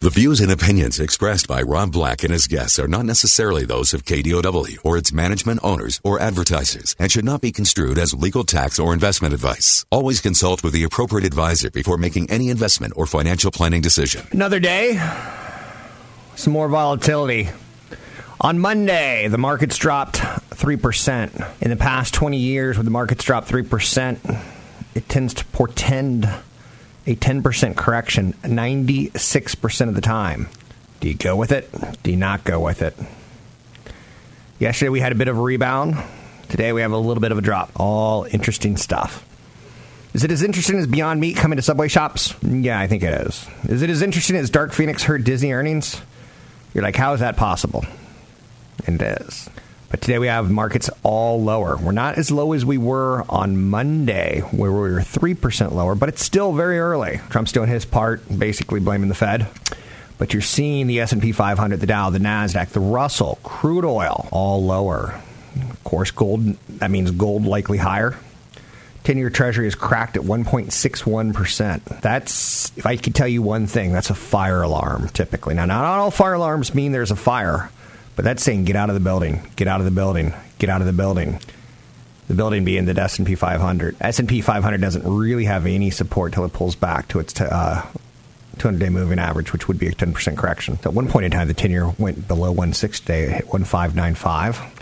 The views and opinions expressed by Rob Black and his guests are not necessarily those of KDOW or its management, owners, or advertisers and should not be construed as legal, tax, or investment advice. Always consult with the appropriate advisor before making any investment or financial planning decision. Another day, some more volatility. On Monday, the markets dropped 3%. In the past 20 years, when the markets drop 3%, it tends to portend a 10% correction 96% of the time. Do you go with it? Do you not go with it? Yesterday we had a bit of a rebound. Today we have a little bit of a drop. All interesting stuff. Is it as interesting as Beyond Meat coming to Subway shops? Yeah, I think it is. Is it as interesting as Dark Phoenix hurt Disney earnings? You're like, how is that possible? And it is. But today we have markets all lower. We're not as low as we were on Monday, where we were 3% lower, but it's still very early. Trump's doing his part, basically blaming the Fed. But you're seeing the S&P 500, the Dow, the NASDAQ, the Russell, crude oil, all lower. Of course, gold, that means gold likely higher. 10-year Treasury is cracked at 1.61%. That's, if I could tell you one thing, that's a fire alarm, typically. Now, not all fire alarms mean there's a fire. But that's saying get out of the building, get out of the building, get out of the building. The building being the S&P 500. S&P 500 doesn't really have any support till it pulls back to its 200-day moving average, which would be a 10% correction. So at one point in time, the 10-year went below 1.6 today. It hit 1.595.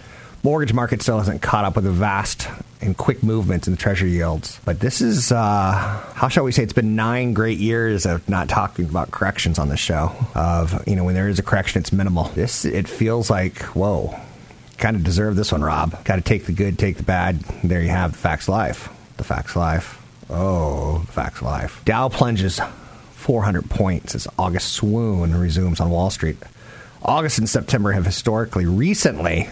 Mortgage market still hasn't caught up with the vast and quick movements in the treasury yields. But this is, how shall we say, it's been 9 great years of not talking about corrections on this show. Of, you know, when there is a correction, it's minimal. This, it feels like, whoa, kind of deserve this one, Rob. Got to take the good, take the bad. There you have the facts of life. The facts of life. Oh, the facts of life. Dow plunges 400 points as August swoon resumes on Wall Street. August and September have historically, recently,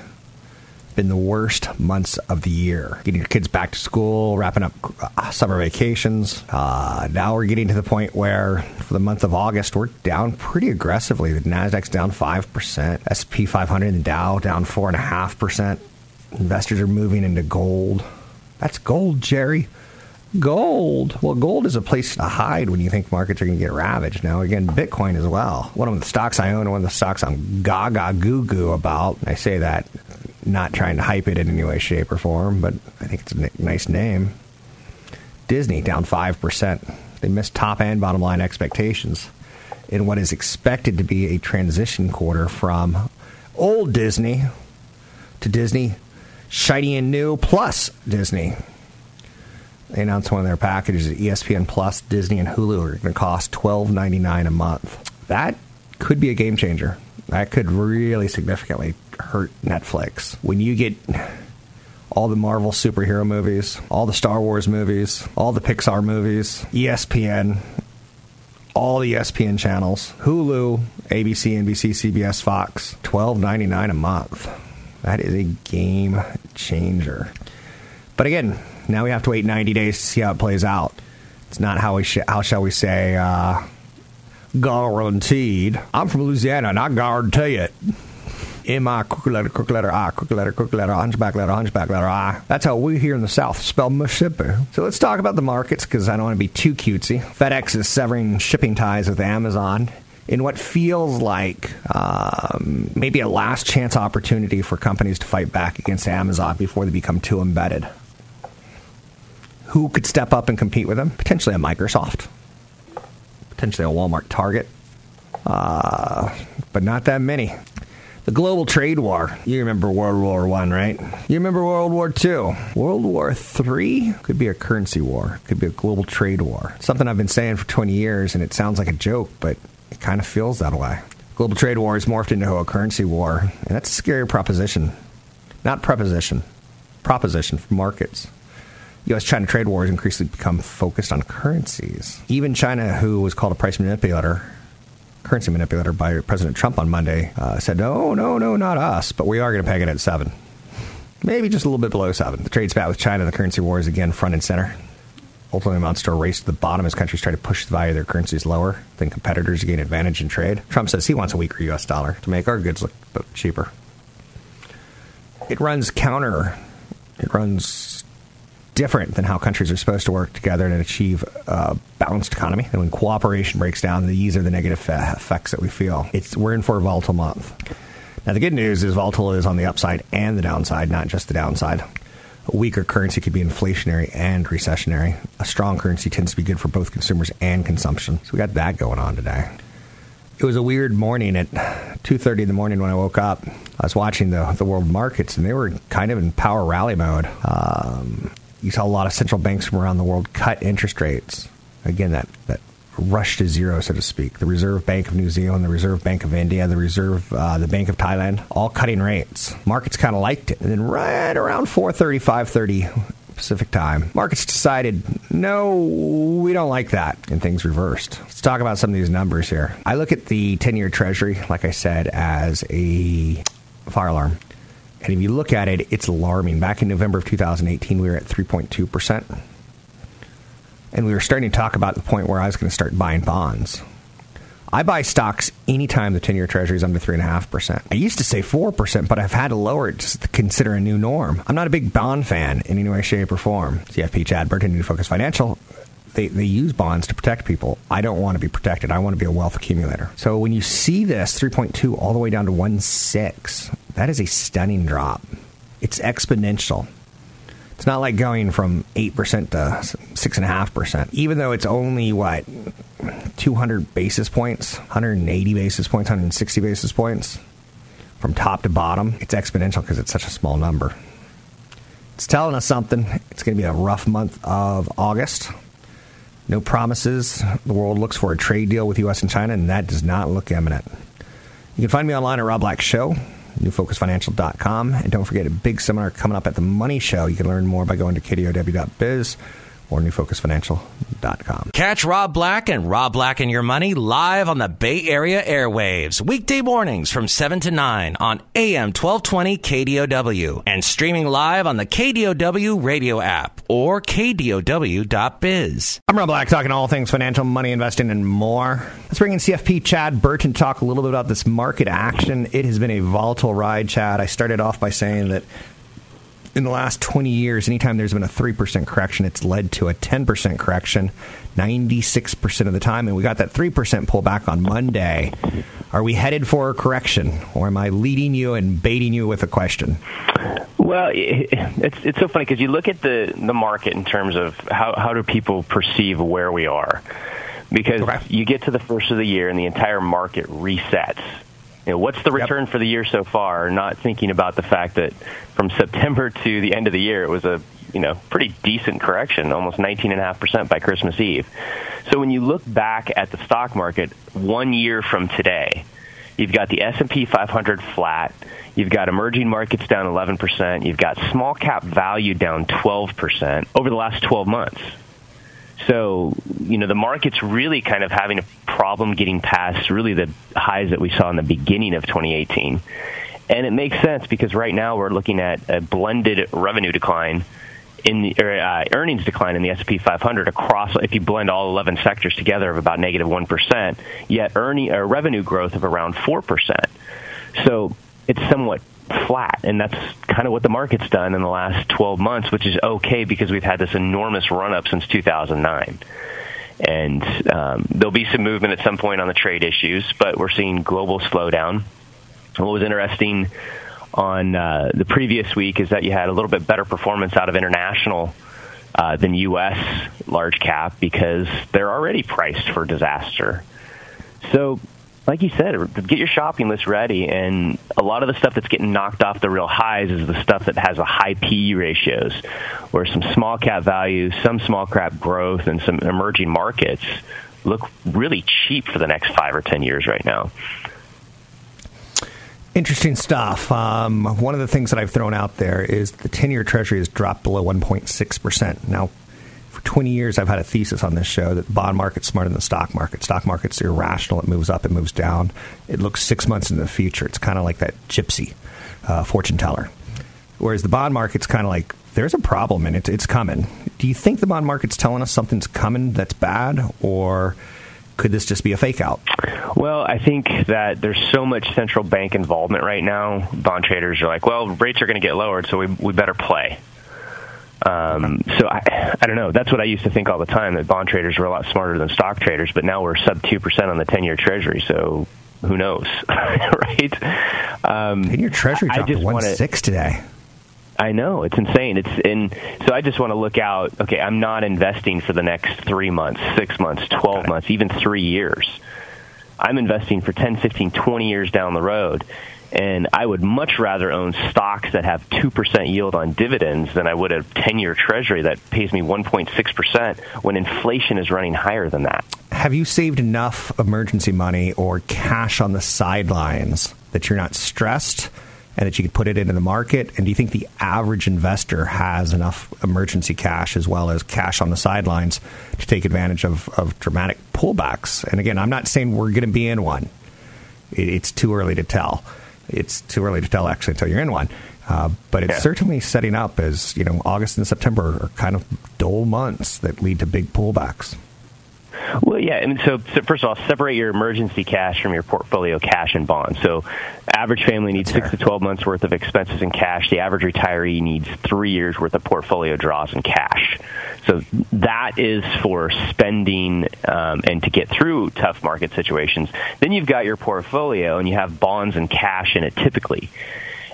been the worst months of the year. Getting your kids back to school, wrapping up summer vacations. Now we're getting to the point where for the month of August, we're down pretty aggressively. The NASDAQ's down 5%. S&P 500 and the Dow down 4.5%. Investors are moving into gold. That's gold, Jerry. Gold. Well, gold is a place to hide when you think markets are going to get ravaged. Now, again, Bitcoin as well. One of the stocks I own, one of the stocks I'm gaga goo-goo about. I say that not trying to hype it in any way, shape, or form, but I think it's a nice name. Disney down 5%. They missed top and bottom line expectations in what is expected to be a transition quarter from old Disney to Disney shiny and new plus Disney. They announced one of their packages at ESPN Plus, Disney, and Hulu are going to cost $12.99 a month. That could be a game changer. That could really significantly hurt Netflix. When you get all the Marvel superhero movies, all the Star Wars movies, all the Pixar movies, ESPN, all the ESPN channels, Hulu, ABC, NBC, CBS, Fox, $12.99 a month. That is a game changer. But again, now we have to wait 90 days to see how it plays out. It's not guaranteed. I'm from Louisiana, and I guarantee it. M-I, crook letter I, crook letter, hunchback letter, I. That's how we here in the South spell Mississippi. So let's talk about the markets, because I don't want to be too cutesy. FedEx is severing shipping ties with Amazon in what feels like maybe a last chance opportunity for companies to fight back against Amazon before they become too embedded. Who could step up and compete with them? Potentially a Microsoft. Potentially a Walmart, Target. But not that many. The global trade war. You remember World War I, right? You remember World War II. World War III could be a currency war. Could be a global trade war. Something I've been saying for 20 years, and it sounds like a joke, but it kind of feels that way. Global trade war has morphed into a currency war, and that's a scary proposition. Not preposition. Proposition for markets. U.S.-China trade war has increasingly become focused on currencies. Even China, who was called a price manipulator, currency manipulator by President Trump on Monday, said, no, not us, but we are going to peg it at 7. Maybe just a little bit below 7. The trade spat with China, the currency war is again front and center. Ultimately amounts to a race to the bottom as countries try to push the value of their currencies lower, then competitors gain advantage in trade. Trump says he wants a weaker U.S. dollar to make our goods look cheaper. It runs counter. It runs different than how countries are supposed to work together and achieve a balanced economy. And when cooperation breaks down, these are the negative effects that we feel. We're in for a volatile month. Now, the good news is volatile is on the upside and the downside, not just the downside. A weaker currency could be inflationary and recessionary. A strong currency tends to be good for both consumers and consumption. So we got that going on today. It was a weird morning at 2:30 in the morning when I woke up. I was watching the world markets, and they were kind of in power rally mode. You saw a lot of central banks from around the world cut interest rates. Again, that rush to zero, so to speak. The Reserve Bank of New Zealand, the Reserve Bank of India, the Bank of Thailand, all cutting rates. Markets kind of liked it. And then right around 4:30, 5:30 Pacific time, markets decided, no, we don't like that. And things reversed. Let's talk about some of these numbers here. I look at the 10-year Treasury, like I said, as a fire alarm. And if you look at it, it's alarming. Back in November of 2018, we were at 3.2%. And we were starting to talk about the point where I was going to start buying bonds. I buy stocks anytime the 10-year Treasury is under 3.5%. I used to say 4%, but I've had to lower it just to consider a new norm. I'm not a big bond fan in any way, shape, or form. CFP Chad Burton, New Focus Financial, they use bonds to protect people. I don't want to be protected. I want to be a wealth accumulator. So when you see this 3.2 all the way down to 1.6, that is a stunning drop. It's exponential. It's not like going from 8% to 6.5%, even though it's only, 200 basis points, 180 basis points, 160 basis points from top to bottom. It's exponential because it's such a small number. It's telling us something. It's going to be a rough month of August. No promises. The world looks for a trade deal with U.S. and China, and that does not look imminent. You can find me online at Rob Black Show. NewFocusFinancial.com. And don't forget a big seminar coming up at The Money Show. You can learn more by going to KDOW.biz or NewFocusFinancial.com. Catch Rob Black and Rob Black and Your Money live on the Bay Area airwaves, weekday mornings from 7 to 9 on AM 1220 KDOW and streaming live on the KDOW radio app or KDOW.biz. I'm Rob Black, talking all things financial, money, investing, and more. Let's bring in CFP Chad Burton to talk a little bit about this market action. It has been a volatile ride, Chad. I started off by saying that in the last 20 years, anytime there's been a 3% correction, it's led to a 10% correction 96% of the time. And we got that 3% pullback on Monday. Are we headed for a correction, or am I leading you and baiting you with a question? Well, it's so funny because you look at the market in terms of how do people perceive where we are? Because you get to the first of the year and the entire market resets. What's the return for the year so far? Not thinking about the fact that from September to the end of the year, it was a pretty decent correction, almost 19.5% by Christmas Eve. So when you look back at the stock market 1 year from today, you've got the S&P 500 flat, you've got emerging markets down 11%, you've got small cap value down 12% over the last 12 months. So, the market's really kind of having a problem getting past really the highs that we saw in the beginning of 2018. And it makes sense because right now we're looking at a blended revenue decline in the earnings decline in the S&P 500 across, if you blend all 11 sectors together, of about negative -1%, yet revenue growth of around 4%. So it's somewhat flat, and that's kind of what the market's done in the last 12 months, which is okay because we've had this enormous run-up since 2009. And there'll be some movement at some point on the trade issues, but we're seeing global slowdown. What was interesting on the previous week is that you had a little bit better performance out of international than U.S. large cap because they're already priced for disaster. So, like you said, get your shopping list ready, and a lot of the stuff that's getting knocked off the real highs is the stuff that has a high PE ratios, where some small cap value, some small cap growth, and some emerging markets look really cheap for the next 5 or 10 years right now. Interesting stuff. One of the things that I've thrown out there is the 10-year Treasury has dropped below 1.6%. Now, For 20 years, I've had a thesis on this show that the bond market's smarter than the stock market. Stock market's irrational. It moves up. It moves down. It looks 6 months into the future. It's kind of like that gypsy fortune teller. Whereas the bond market's kind of like, there's a problem, and it's coming. Do you think the bond market's telling us something's coming that's bad, or could this just be a fake-out? Well, I think that there's so much central bank involvement right now. Bond traders are like, well, rates are going to get lowered, so we better play. So I don't know. That's what I used to think all the time, that bond traders were a lot smarter than stock traders, but now we're sub 2% on the 10-year Treasury, so who knows, right? 10-year Treasury dropped to 1.6 today. I know. It's insane. So I just want to look out. Okay, I'm not investing for the next 3 months, 6 months, 12 months, even 3 years. I'm investing for 10, 15, 20 years down the road. And I would much rather own stocks that have 2% yield on dividends than I would a 10-year Treasury that pays me 1.6% when inflation is running higher than that. Have you saved enough emergency money or cash on the sidelines that you're not stressed and that you could put it into the market? And do you think the average investor has enough emergency cash as well as cash on the sidelines to take advantage of dramatic pullbacks? And again, I'm not saying we're going to be in one. It's too early to tell. It's too early to tell, actually, until you're in one. But it's certainly setting up as, you know, August and September are kind of dull months that lead to big pullbacks. Well, yeah, and so first of all, separate your emergency cash from your portfolio cash and bonds. So average family needs 6 to 12 months' worth of expenses in cash. The average retiree needs 3 years' worth of portfolio draws in cash. So that is for spending and to get through tough market situations. Then you've got your portfolio, and you have bonds and cash in it typically.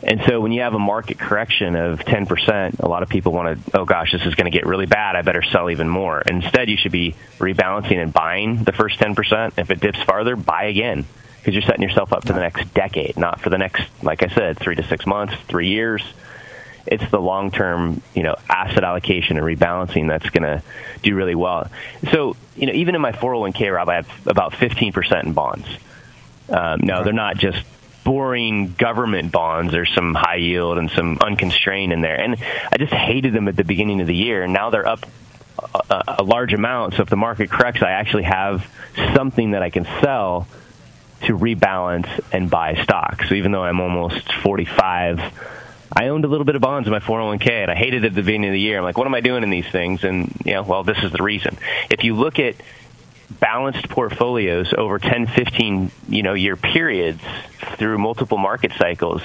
And so when you have a market correction of 10%, a lot of people want to, oh, gosh, this is going to get really bad. I better sell even more. Instead, you should be rebalancing and buying the first 10%. If it dips farther, buy again, because you're setting yourself up for the next decade, not for the next, like I said, 3 to 6 months, 3 years. It's the long-term, you know, asset allocation and rebalancing that's going to do really well. So, you know, even in my 401k, Rob, I have about 15% in bonds. No, they're not just boring government bonds. There's some high yield and some unconstrained in there. And I just hated them at the beginning of the year. And now they're up a large amount. So if the market corrects, I actually have something that I can sell to rebalance and buy stocks. So even though I'm almost 45, I owned a little bit of bonds in my 401k, and I hated it at the beginning of the year. I'm like, what am I doing in these things? And, you know, well, this is the reason. If you look at balanced portfolios over 10, 15, you know, year periods through multiple market cycles,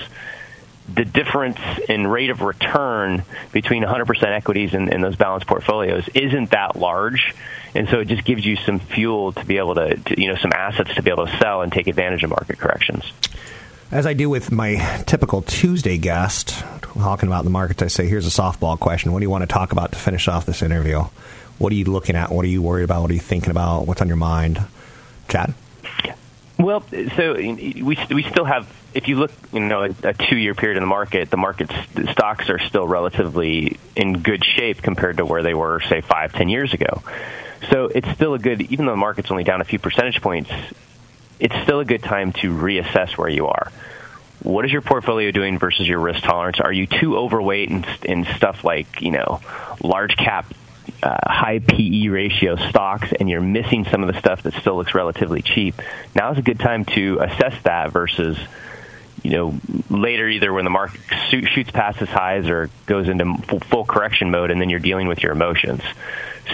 the difference in rate of return between 100% equities and those balanced portfolios isn't that large. And so it just gives you some fuel to be able to, you know, some assets to be able to sell and take advantage of market corrections. As I do with my typical Tuesday guest, talking about the markets, I say, here's a softball question. What do you want to talk about to finish off this interview? What are you looking at? What are you worried about? What are you thinking about? What's on your mind? Chad? Well, so we still have, if you look, you know, a two-year period in the market's stocks are still relatively in good shape compared to where they were, say, 5, 10 years ago. So it's still a good, even though the market's only down a few percentage points, it's still a good time to reassess where you are. What is your portfolio doing versus your risk tolerance? Are you too overweight in stuff like, you know, large cap, high PE ratio stocks, and you're missing some of the stuff that still looks relatively cheap? Now is a good time to assess that versus, you know, later, either when the market shoots past its highs or goes into full correction mode, and then you're dealing with your emotions.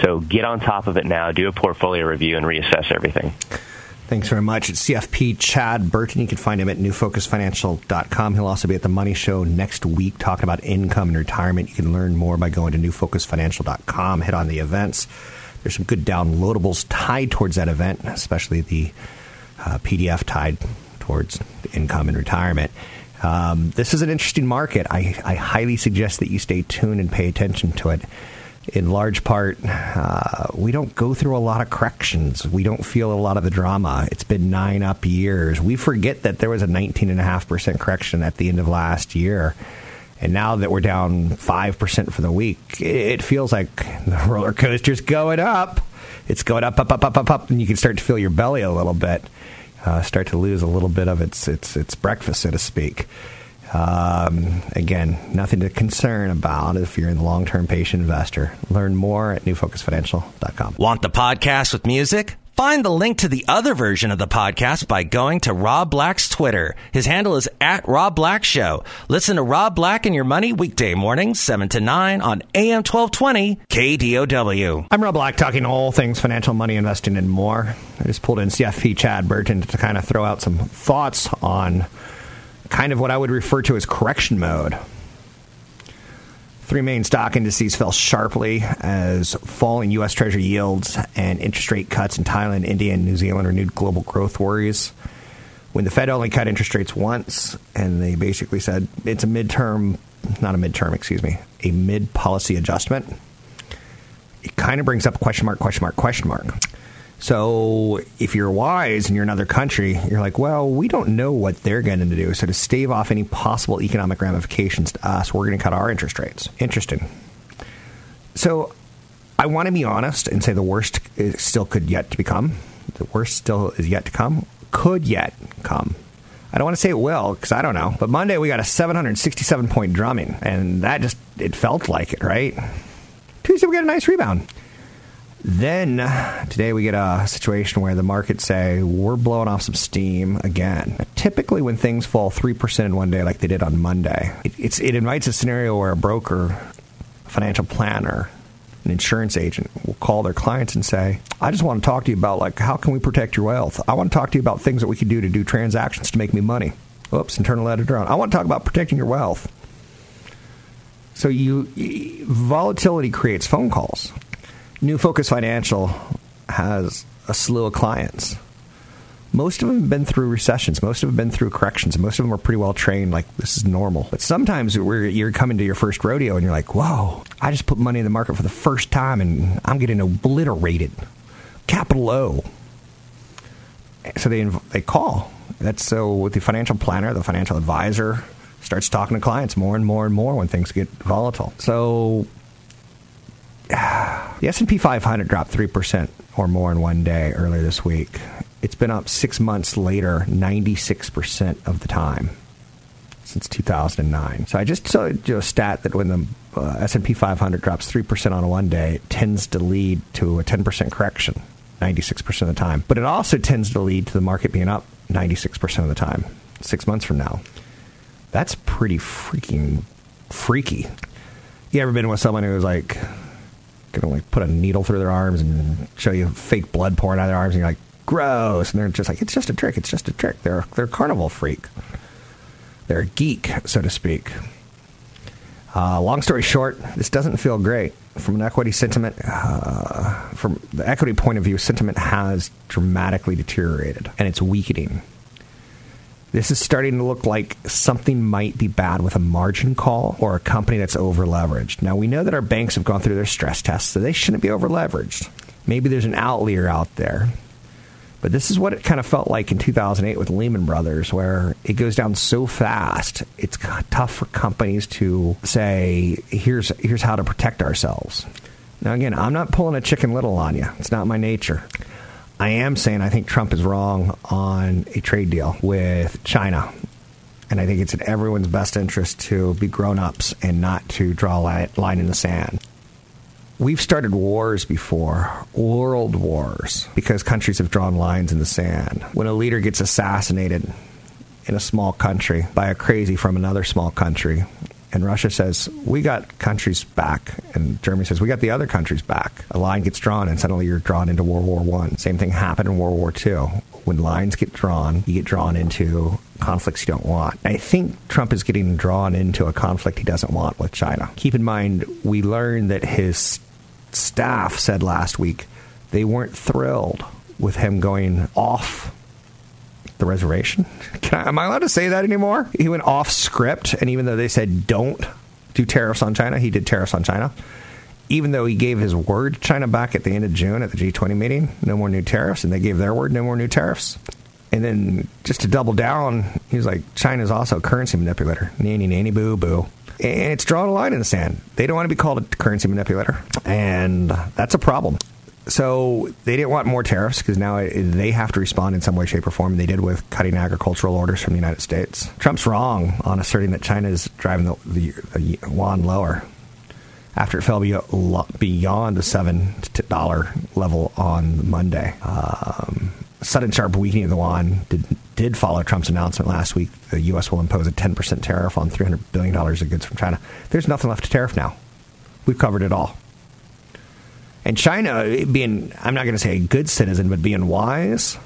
So get on top of it now, do a portfolio review, and reassess everything. Thanks very much. It's CFP Chad Burton. You can find him at newfocusfinancial.com. He'll also be at The Money Show next week talking about income and retirement. You can learn more by going to newfocusfinancial.com. Hit on the events. There's some good downloadables tied towards that event, especially the PDF tied towards income and retirement. This is an interesting market. I highly suggest that you stay tuned and pay attention to it. In large part, we don't go through a lot of corrections. We don't feel a lot of the drama. It's been 9 up years. We forget that there was a 19.5% correction at the end of last year. And now that we're down 5% for the week, it feels like the roller coaster's going up. It's going up, up, up, up, up, up. And you can start to feel your belly a little bit, start to lose a little bit of its breakfast, so to speak. Again, nothing to concern about if you're a long-term patient investor. Learn more at newfocusfinancial.com. Want the podcast with music? Find the link to the other version of the podcast by going to Rob Black's Twitter. His handle is @RobBlackShow. Listen to Rob Black and Your Money weekday mornings, 7 to 9 on AM 1220 KDOW. I'm Rob Black, talking all things financial, money, investing, and more. I just pulled in CFP Chad Burton to kind of throw out some thoughts on kind of what I would refer to as correction mode. Three main stock indices fell sharply as falling U.S. Treasury yields and interest rate cuts in Thailand, India, and New Zealand renewed global growth worries. When the Fed only cut interest rates once, and they basically said it's a mid-policy adjustment, it kind of brings up question mark. So if you're wise and you're another country, you're like, well, we don't know what they're going to do. So to stave off any possible economic ramifications to us, we're going to cut our interest rates. Interesting. So I want to be honest and say the worst is still could yet come. I don't want to say it will because I don't know. But Monday we got a 767-point drumming, and that just, it felt like it, right? Tuesday we got a nice rebound. Then, today we get a situation where the markets say, we're blowing off some steam again. Now, typically, when things fall 3% in one day like they did on Monday, it invites a scenario where a broker, a financial planner, an insurance agent will call their clients and say, I just want to talk to you about, like, how can we protect your wealth? I want to talk to you about things that we can do to do transactions to make me money. Oops, internal editor on. I want to talk about protecting your wealth. So volatility creates phone calls. New Focus Financial has a slew of clients. Most of them have been through recessions. Most of them have been through corrections. Most of them are pretty well trained, like this is normal. But sometimes you're coming to your first rodeo and you're like, whoa, I just put money in the market for the first time and I'm getting obliterated. Capital O. So they call. That's so the financial planner, the financial advisor starts talking to clients more and more and more when things get volatile. So the S&P 500 dropped 3% or more in one day earlier this week. It's been up 6 months later, 96% of the time since 2009. So I just saw a stat that when the S&P 500 drops 3% on one day, it tends to lead to a 10% correction 96% of the time. But it also tends to lead to the market being up 96% of the time 6 months from now. That's pretty freaking freaky. You ever been with someone who was like, can only put a needle through their arms and show you fake blood pouring out of their arms, and you're like, gross. And they're just like, it's just a trick. They're a carnival freak. They're a geek, so to speak. Long story short, this doesn't feel great. From an equity sentiment, from the equity point of view, sentiment has dramatically deteriorated, and it's weakening. This is starting to look like something might be bad with a margin call or a company that's over-leveraged. Now, we know that our banks have gone through their stress tests, so they shouldn't be over-leveraged. Maybe there's an outlier out there. But this is what it kind of felt like in 2008 with Lehman Brothers, where it goes down so fast, it's tough for companies to say, here's how to protect ourselves. Now, again, I'm not pulling a Chicken Little on you. It's not my nature. I am saying I think Trump is wrong on a trade deal with China. And I think it's in everyone's best interest to be grown-ups and not to draw a line in the sand. We've started wars before, world wars, because countries have drawn lines in the sand. When a leader gets assassinated in a small country by a crazy from another small country, and Russia says, we got countries back. And Germany says, we got the other countries back. A line gets drawn, and suddenly you're drawn into World War I. Same thing happened in World War II. When lines get drawn, you get drawn into conflicts you don't want. I think Trump is getting drawn into a conflict he doesn't want with China. Keep in mind, we learned that his staff said last week they weren't thrilled with him going off the reservation. Am I allowed to say that anymore? He went off script, and even though they said don't do tariffs on China, he did tariffs on China. Even though he gave his word to China back at the end of June at the G20 meeting, no more new tariffs, and they gave their word, no more new tariffs. And then just to double down, he was like, China's also a currency manipulator. Nanny, nanny, boo, boo. And it's drawn a line in the sand. They don't want to be called a currency manipulator, and that's a problem. So they didn't want more tariffs because now they have to respond in some way, shape, or form. And they did with cutting agricultural orders from the United States. Trump's wrong on asserting that China is driving the yuan lower after it fell beyond the $7 level on Monday. Sudden sharp weakening of the yuan did follow Trump's announcement last week. The U.S. will impose a 10% tariff on $300 billion of goods from China. There's nothing left to tariff now. We've covered it all. And China, being, I'm not going to say a good citizen, but being wise,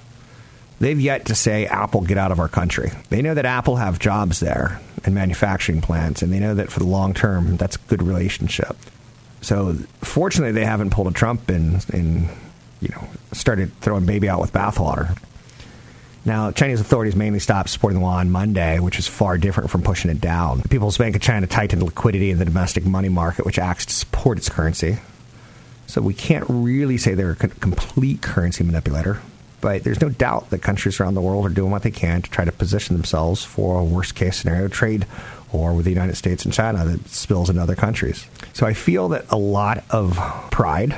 they've yet to say, Apple, get out of our country. They know that Apple have jobs there and manufacturing plants, and they know that for the long term, that's a good relationship. So fortunately, they haven't pulled a Trump and started throwing baby out with bathwater. Now, Chinese authorities mainly stopped supporting the law on Monday, which is far different from pushing it down. The People's Bank of China tightened liquidity in the domestic money market, which acts to support its currency. So we can't really say they're a complete currency manipulator, but there's no doubt that countries around the world are doing what they can to try to position themselves for a worst-case scenario trade war with the United States and China that spills into other countries. So I feel that a lot of pride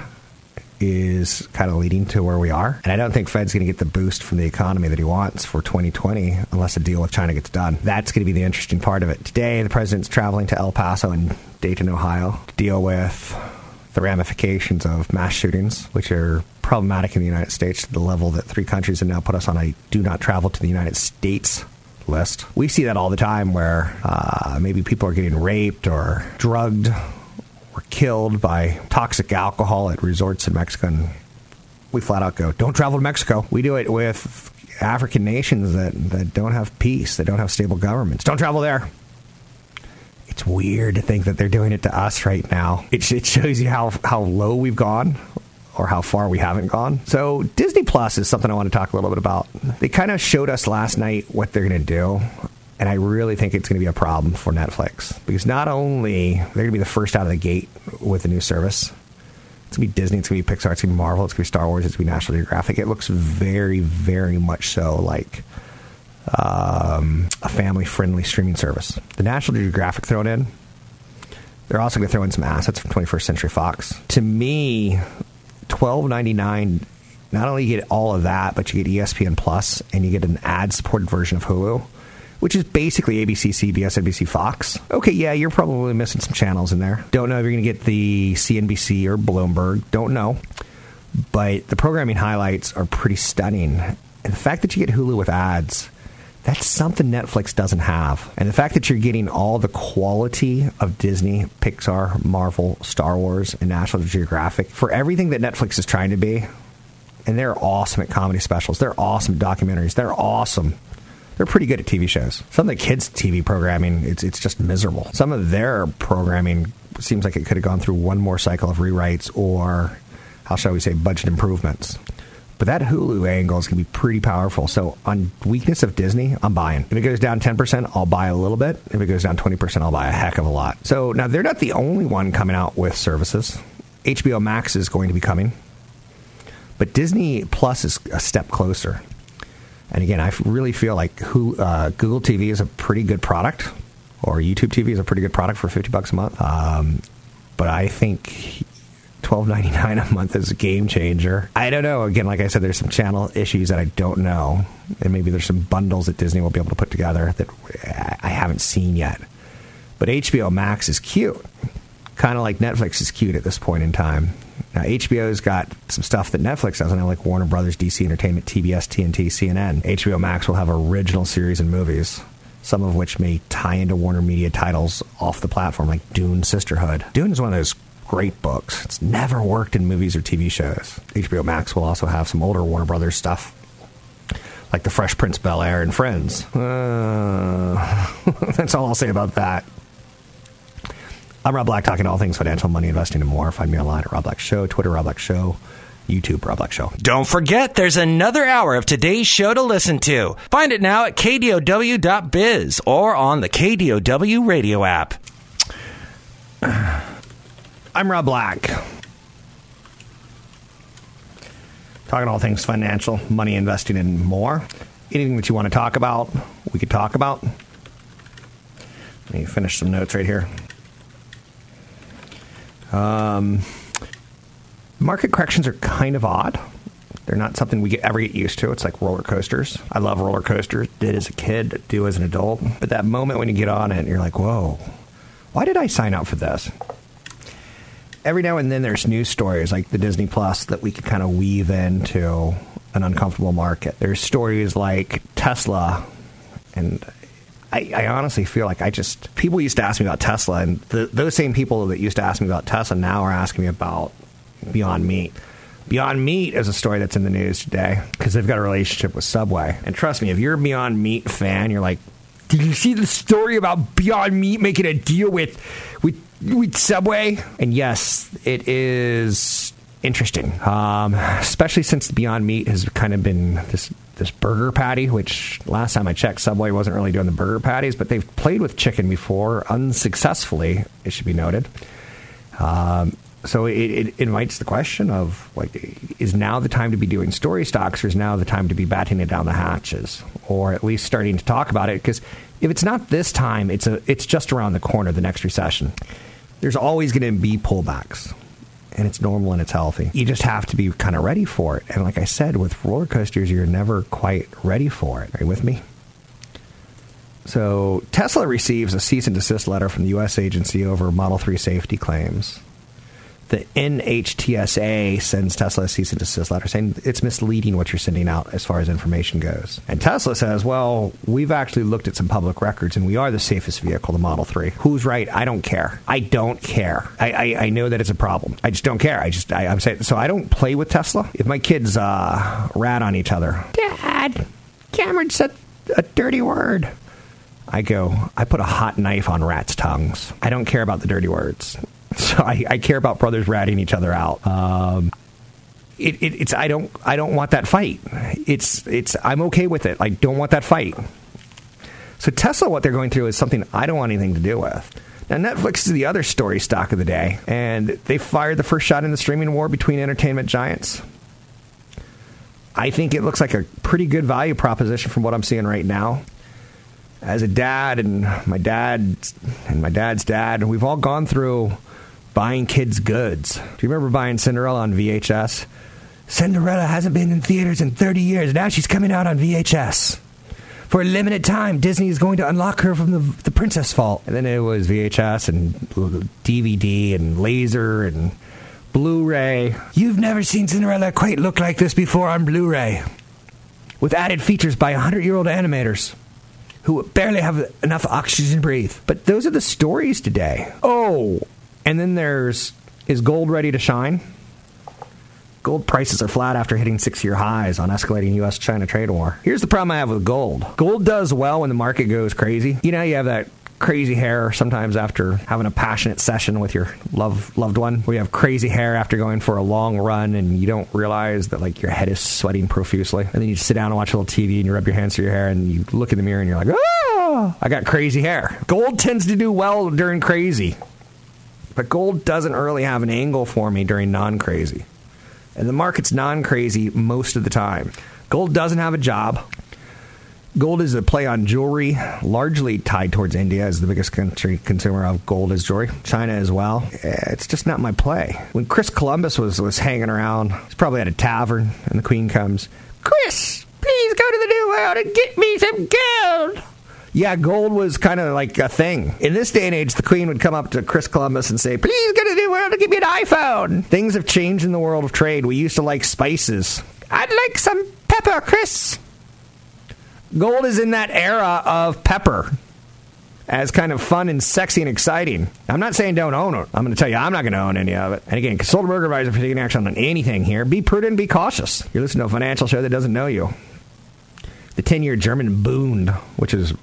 is kind of leading to where we are. And I don't think Fed's going to get the boost from the economy that he wants for 2020 unless a deal with China gets done. That's going to be the interesting part of it. Today, the president's traveling to El Paso and Dayton, Ohio to deal with the ramifications of mass shootings, which are problematic in the United States to the level that three countries have now put us on a do not travel to the United States list. We see that all the time where maybe people are getting raped or drugged or killed by toxic alcohol at resorts in Mexico. And we flat out go, don't travel to Mexico. We do it with African nations that don't have peace, that don't have stable governments. Don't travel there. It's weird to think that they're doing it to us right now. It shows you how low we've gone or how far we haven't gone. So Disney Plus is something I want to talk a little bit about. They kind of showed us last night what they're going to do, and I really think it's going to be a problem for Netflix because not only they're going to be the first out of the gate with a new service, it's going to be Disney, it's going to be Pixar, it's going to be Marvel, it's going to be Star Wars, it's going to be National Geographic. It looks very, very much so like a family-friendly streaming service. The National Geographic thrown in. They're also going to throw in some assets from 21st Century Fox. To me, $12.99, not only you get all of that, but you get ESPN Plus, and you get an ad-supported version of Hulu, which is basically ABC, CBS, NBC, Fox. Okay, yeah, you're probably missing some channels in there. Don't know if you're going to get the CNBC or Bloomberg. Don't know. But the programming highlights are pretty stunning. And the fact that you get Hulu with ads, that's something Netflix doesn't have. And the fact that you're getting all the quality of Disney, Pixar, Marvel, Star Wars, and National Geographic for everything that Netflix is trying to be. And they're awesome at comedy specials. They're awesome at documentaries. They're awesome. They're pretty good at TV shows. Some of the kids' TV programming, it's just miserable. Some of their programming seems like it could have gone through one more cycle of rewrites or, how shall we say, budget improvements. But that Hulu angle is going to be pretty powerful. So on weakness of Disney, I'm buying. If it goes down 10%, I'll buy a little bit. If it goes down 20%, I'll buy a heck of a lot. So now they're not the only one coming out with services. HBO Max is going to be coming. But Disney Plus is a step closer. And again, I really feel like Google TV is a pretty good product, or YouTube TV is a pretty good product for $50 a month. But I think $12.99 a month is a game changer. I don't know. Again, like I said, there's some channel issues that I don't know. And maybe there's some bundles that Disney will be able to put together that I haven't seen yet. But HBO Max is cute. Kind of like Netflix is cute at this point in time. Now, HBO's got some stuff that Netflix doesn't have, like Warner Brothers, DC Entertainment, TBS, TNT, CNN. HBO Max will have original series and movies, some of which may tie into Warner Media titles off the platform, like Dune Sisterhood. Dune is one of those great books. It's never worked in movies or TV shows. HBO Max will also have some older Warner Brothers stuff, like The Fresh Prince of Bel-Air and Friends. That's all I'll say about that. I'm Rob Black, talking all things financial, money, investing, and more. Find me online at Rob Black Show, Twitter, Rob Black Show, YouTube, Rob Black Show. Don't forget, there's another hour of today's show to listen to. Find it now at KDOW.biz or on the KDOW radio app. I'm Rob Black, talking all things financial, money, investing, and more. Anything that you want to talk about, we could talk about. Let me finish some notes right here. Market corrections are kind of odd. They're not something we ever get used to. It's like roller coasters. I love roller coasters. Did as a kid, do as an adult. But that moment when you get on it, you're like, whoa, why did I sign up for this? Every now and then there's news stories like the Disney Plus that we can kind of weave into an uncomfortable market. There's stories like Tesla, and I honestly feel like people used to ask me about Tesla, and those same people that used to ask me about Tesla now are asking me about Beyond Meat. Beyond Meat is a story that's in the news today because they've got a relationship with Subway. And trust me, if you're a Beyond Meat fan, you're like, did you see the story about Beyond Meat making a deal with Subway? And yes, it is interesting, especially since Beyond Meat has kind of been this burger patty, which last time I checked, Subway wasn't really doing the burger patties, but they've played with chicken before, unsuccessfully, it should be noted. So it invites the question of, like, is now the time to be doing story stocks, or is now the time to be batting it down the hatches, or at least starting to talk about it? Because if it's not this time, it's just around the corner, the next recession. There's always going to be pullbacks, and it's normal and it's healthy. You just have to be kind of ready for it. And like I said, with roller coasters, you're never quite ready for it. Are you with me? So Tesla receives a cease and desist letter from the U.S. agency over Model 3 safety claims. The NHTSA sends Tesla a cease and desist letter saying it's misleading what you're sending out as far as information goes. And Tesla says, well, we've actually looked at some public records and we are the safest vehicle, the Model 3. Who's right? I don't care. I don't care. I know that it's a problem. I just don't care. I'm saying, so I don't play with Tesla. If my kids rat on each other, Dad, Cameron said a dirty word, I go, I put a hot knife on rats' tongues. I don't care about the dirty words. So I care about brothers ratting each other out. I don't want that fight. I'm okay with it. I don't want that fight. So Tesla, what they're going through is something I don't want anything to do with. Now, Netflix is the other story stock of the day, and they fired the first shot in the streaming war between entertainment giants. I think it looks like a pretty good value proposition from what I'm seeing right now. As a dad and my dad's dad, we've all gone through buying kids' goods. Do you remember buying Cinderella on VHS? Cinderella hasn't been in theaters in 30 years. Now she's coming out on VHS. For a limited time, Disney is going to unlock her from the princess vault. And then it was VHS and DVD and laser and Blu-ray. You've never seen Cinderella quite look like this before on Blu-ray. With added features by 100-year-old animators who barely have enough oxygen to breathe. But those are the stories today. Oh, and then is gold ready to shine? Gold prices are flat after hitting 6-year highs on escalating U.S.-China trade war. Here's the problem I have with gold. Gold does well when the market goes crazy. You know, you have that crazy hair sometimes after having a passionate session with your loved one, where you have crazy hair after going for a long run and you don't realize that, like, your head is sweating profusely. And then you sit down and watch a little TV and you rub your hands through your hair and you look in the mirror and you're like, ah, I got crazy hair. Gold tends to do well during crazy. But gold doesn't really have an angle for me during non-crazy. And the market's non-crazy most of the time. Gold doesn't have a job. Gold is a play on jewelry, largely tied towards India as the biggest country consumer of gold is jewelry. China as well. It's just not my play. When Chris Columbus was hanging around, he's probably at a tavern, and the queen comes, Chris, please go to the New World and get me some gold. Yeah, gold was kind of like a thing. In this day and age, the queen would come up to Chris Columbus and say, please go to the New World and give me an iPhone. Things have changed in the world of trade. We used to like spices. I'd like some pepper, Chris. Gold is in that era of pepper as kind of fun and sexy and exciting. I'm not saying don't own it. I'm going to tell you I'm not going to own any of it. And again, consult a broker advisor for taking action on anything here. Be prudent and be cautious. You're listening to a financial show that doesn't know you. The 10-year German Bund, which is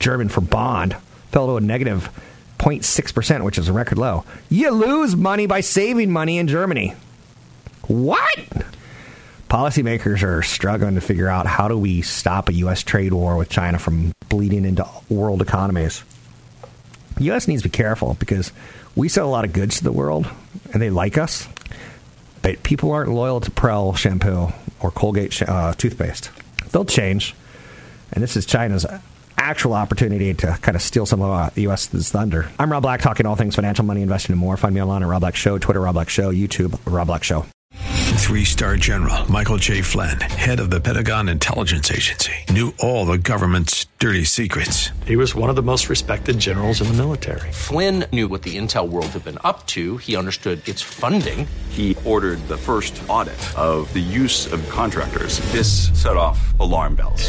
German for bond, fell to a negative 0.6%, which is a record low. You lose money by saving money in Germany. What? Policymakers are struggling to figure out how do we stop a U.S. trade war with China from bleeding into world economies. The U.S. needs to be careful because we sell a lot of goods to the world, and they like us, but people aren't loyal to Prel shampoo or Colgate toothpaste. They'll change, and this is China's actual opportunity to kind of steal some of the U.S.'s thunder. I'm Rob Black, talking all things financial, money, investing, and more. Find me online at Rob Black Show, Twitter, Rob Black Show, YouTube, Rob Black Show. 3-star General Michael J. Flynn, head of the Pentagon Intelligence Agency, knew all the government's dirty secrets. He was one of the most respected generals in the military. Flynn knew what the intel world had been up to. He understood its funding. He ordered the first audit of the use of contractors. This set off alarm bells.